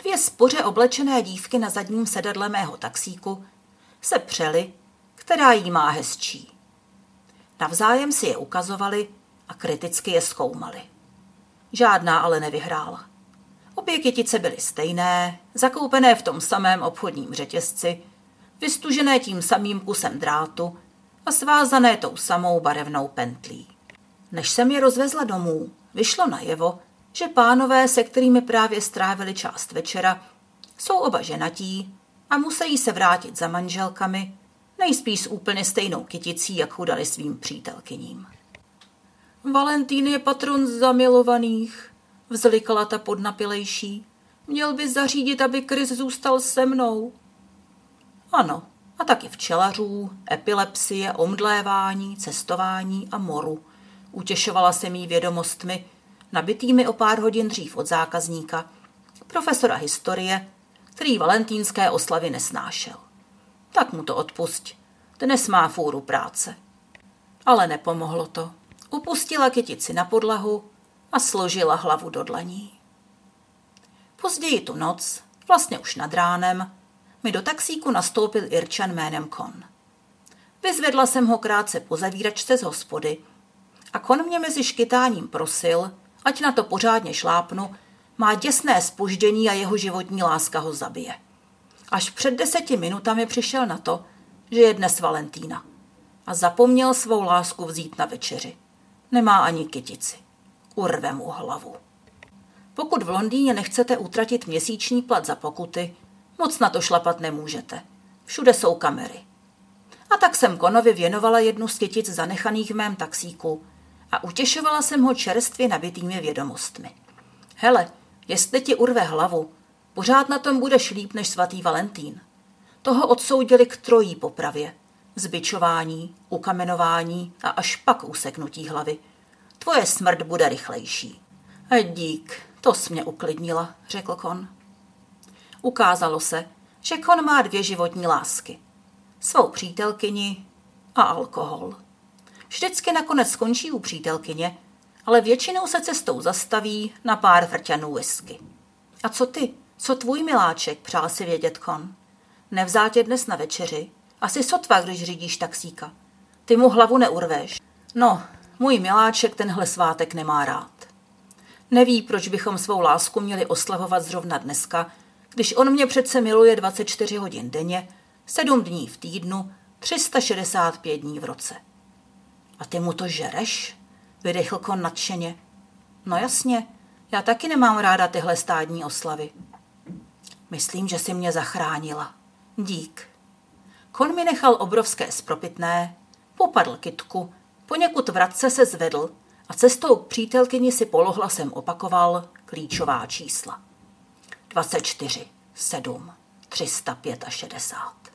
Dvě spoře oblečené dívky na zadním sedadle mého taxíku se přely, která jí má hezčí. Navzájem si je ukazovali a kriticky je zkoumali. Žádná ale nevyhrála. Obě kytice byly stejné, zakoupené v tom samém obchodním řetězci, vystužené tím samým kusem drátu a svázané tou samou barevnou pentlí. Než jsem je rozvezla domů, vyšlo najevo, že pánové, se kterými právě strávili část večera, jsou oba ženatí a musejí se vrátit za manželkami, nejspíš úplně stejnou kyticí, jak dali svým přítelkyním. Valentín je patron zamilovaných, vzlikala ta podnapilejší. Měl by zařídit, aby Chris zůstal se mnou. Ano, a taky včelařů, epilepsie, omdlévání, cestování a moru. Utěšovala se mý vědomostmi, nabitými o pár hodin dřív od zákazníka, profesora historie, který valentínské oslavy nesnášel. Tak mu to odpusť, dnes má fůru práce. Ale nepomohlo to. Upustila kytici na podlahu a složila hlavu do dlaní. Později tu noc, vlastně už nad ránem, mi do taxíku nastoupil Irčan jménem Kon. Vyzvedla jsem ho krátce po zavíračce z hospody a Kon mě mezi škytáním prosil, ať na to pořádně šlápnu, má děsné zpoždění a jeho životní láska ho zabije. Až před 10 minutami přišel na to, že je dnes Valentína a zapomněl svou lásku vzít na večeři. Nemá ani kytici. Urve mu hlavu. Pokud v Londýně nechcete utratit měsíční plat za pokuty, moc na to šlapat nemůžete. Všude jsou kamery. A tak jsem Konovi věnovala jednu z kytic zanechaných v mém taxíku a utěšovala jsem ho čerstvě nabitými vědomostmi. Hele, jestli ti urve hlavu, pořád na tom budeš líp než svatý Valentín. Toho odsoudili k 3 popravě. Zbičování, ukamenování a až pak useknutí hlavy. Tvoje smrt bude rychlejší. Dík, to jsi mě uklidnila, řekl Kon. Ukázalo se, že Kon má 2 životní lásky. Svou přítelkyni a alkohol. Vždycky nakonec skončí u přítelkyně, ale většinou se cestou zastaví na pár vrťanů whisky. A co ty, co tvůj miláček, přál si vědět Kon. Nevzá tě dnes na večeři, asi sotva, když řídíš taxíka. Ty mu hlavu neurveš. No, můj miláček tenhle svátek nemá rád. Neví, proč bychom svou lásku měli oslavovat zrovna dneska, když on mě přece miluje 24 hodin denně, 7 dní v týdnu, 365 dní v roce. A ty mu to žereš? Vydechl Kon nadšeně. No jasně, já taky nemám ráda tyhle stádní oslavy. Myslím, že jsi mě zachránila. Dík. Kon mi nechal obrovské spropitné, popadl kytku, poněkud vratce se zvedl a cestou k přítelkyni si polohlasem opakoval klíčová čísla. 24, 7, 365.